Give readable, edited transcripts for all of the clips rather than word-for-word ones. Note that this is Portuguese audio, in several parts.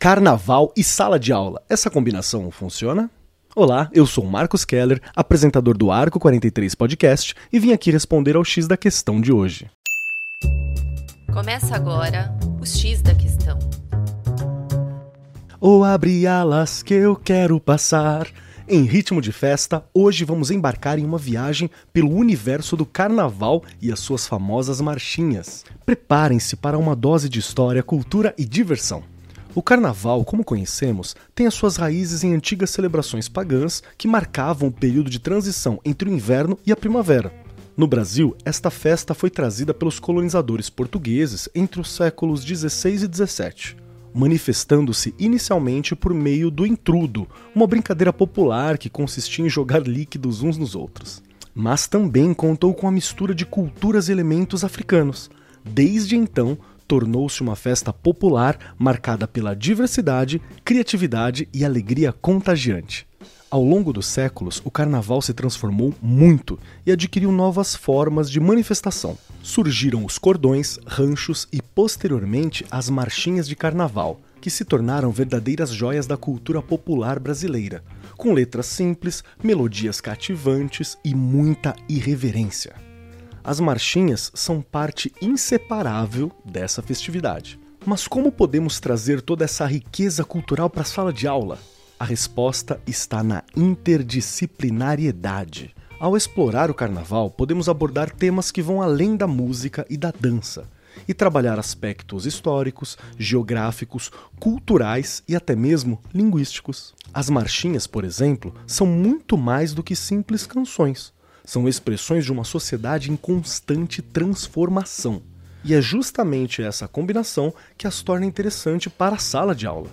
carnaval e sala de aula. Essa combinação funciona? Olá, eu sou o Marcos Keller, apresentador do Arco 43 Podcast, e vim aqui responder ao X da Questão de hoje. Começa agora o X da Questão. Ou abre alas que eu quero passar. Em ritmo de festa, hoje vamos embarcar em uma viagem pelo universo do carnaval e as suas famosas marchinhas. Preparem-se para uma dose de história, cultura e diversão. O carnaval, como conhecemos, tem as suas raízes em antigas celebrações pagãs que marcavam o período de transição entre o inverno e a primavera. No Brasil, esta festa foi trazida pelos colonizadores portugueses entre os séculos XVI e XVII, manifestando-se inicialmente por meio do intrudo, uma brincadeira popular que consistia em jogar líquidos uns nos outros. Mas também contou com a mistura de culturas e elementos africanos. Desde então, tornou-se uma festa popular marcada pela diversidade, criatividade e alegria contagiante. Ao longo dos séculos, o carnaval se transformou muito e adquiriu novas formas de manifestação. Surgiram os cordões, ranchos e, posteriormente, as marchinhas de carnaval, que se tornaram verdadeiras joias da cultura popular brasileira, com letras simples, melodias cativantes e muita irreverência. As marchinhas são parte inseparável dessa festividade. Mas como podemos trazer toda essa riqueza cultural para a sala de aula? A resposta está na interdisciplinariedade. Ao explorar o carnaval, podemos abordar temas que vão além da música e da dança, e trabalhar aspectos históricos, geográficos, culturais e até mesmo linguísticos. As marchinhas, por exemplo, são muito mais do que simples canções. São expressões de uma sociedade em constante transformação. E é justamente essa combinação que as torna interessante para a sala de aula.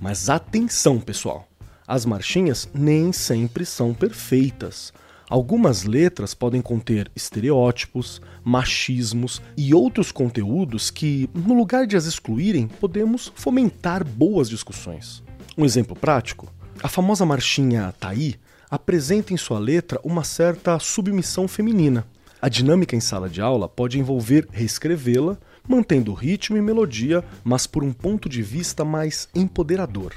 Mas atenção, pessoal! As marchinhas nem sempre são perfeitas. Algumas letras podem conter estereótipos, machismos e outros conteúdos que, no lugar de as excluírem, podemos fomentar boas discussões. Um exemplo prático, a famosa marchinha Taí apresenta em sua letra uma certa submissão feminina. A dinâmica em sala de aula pode envolver reescrevê-la, mantendo ritmo e melodia, mas por um ponto de vista mais empoderador.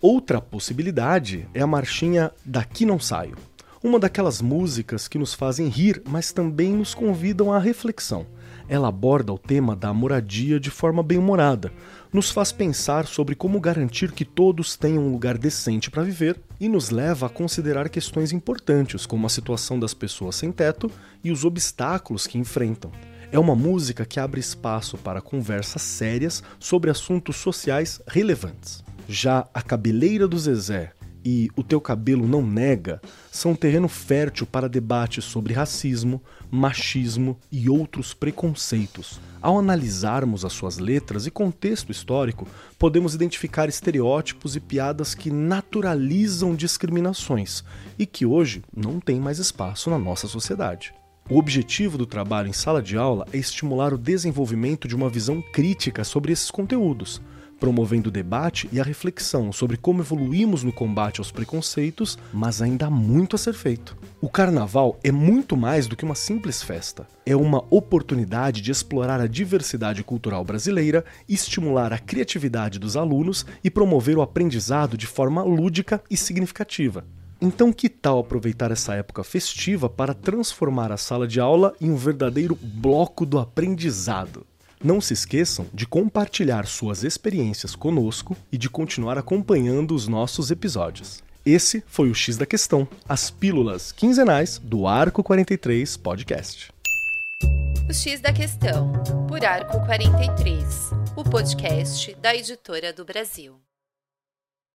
Outra possibilidade é a marchinha Daqui Não Saio, uma daquelas músicas que nos fazem rir, mas também nos convidam à reflexão. Ela aborda o tema da moradia de forma bem-humorada, nos faz pensar sobre como garantir que todos tenham um lugar decente para viver e nos leva a considerar questões importantes, como a situação das pessoas sem teto e os obstáculos que enfrentam. É uma música que abre espaço para conversas sérias sobre assuntos sociais relevantes. Já a Cabeleira do Zezé e O Teu Cabelo Não Nega são um terreno fértil para debates sobre racismo, machismo e outros preconceitos. Ao analisarmos as suas letras e contexto histórico, podemos identificar estereótipos e piadas que naturalizam discriminações e que hoje não têm mais espaço na nossa sociedade. O objetivo do trabalho em sala de aula é estimular o desenvolvimento de uma visão crítica sobre esses conteúdos, promovendo o debate e a reflexão sobre como evoluímos no combate aos preconceitos, mas ainda há muito a ser feito. O carnaval é muito mais do que uma simples festa. É uma oportunidade de explorar a diversidade cultural brasileira, estimular a criatividade dos alunos e promover o aprendizado de forma lúdica e significativa. Então, que tal aproveitar essa época festiva para transformar a sala de aula em um verdadeiro bloco do aprendizado? Não se esqueçam de compartilhar suas experiências conosco e de continuar acompanhando os nossos episódios. Esse foi o X da Questão, as pílulas quinzenais do Arco 43 Podcast. O X da Questão, por Arco 43, o podcast da Editora do Brasil.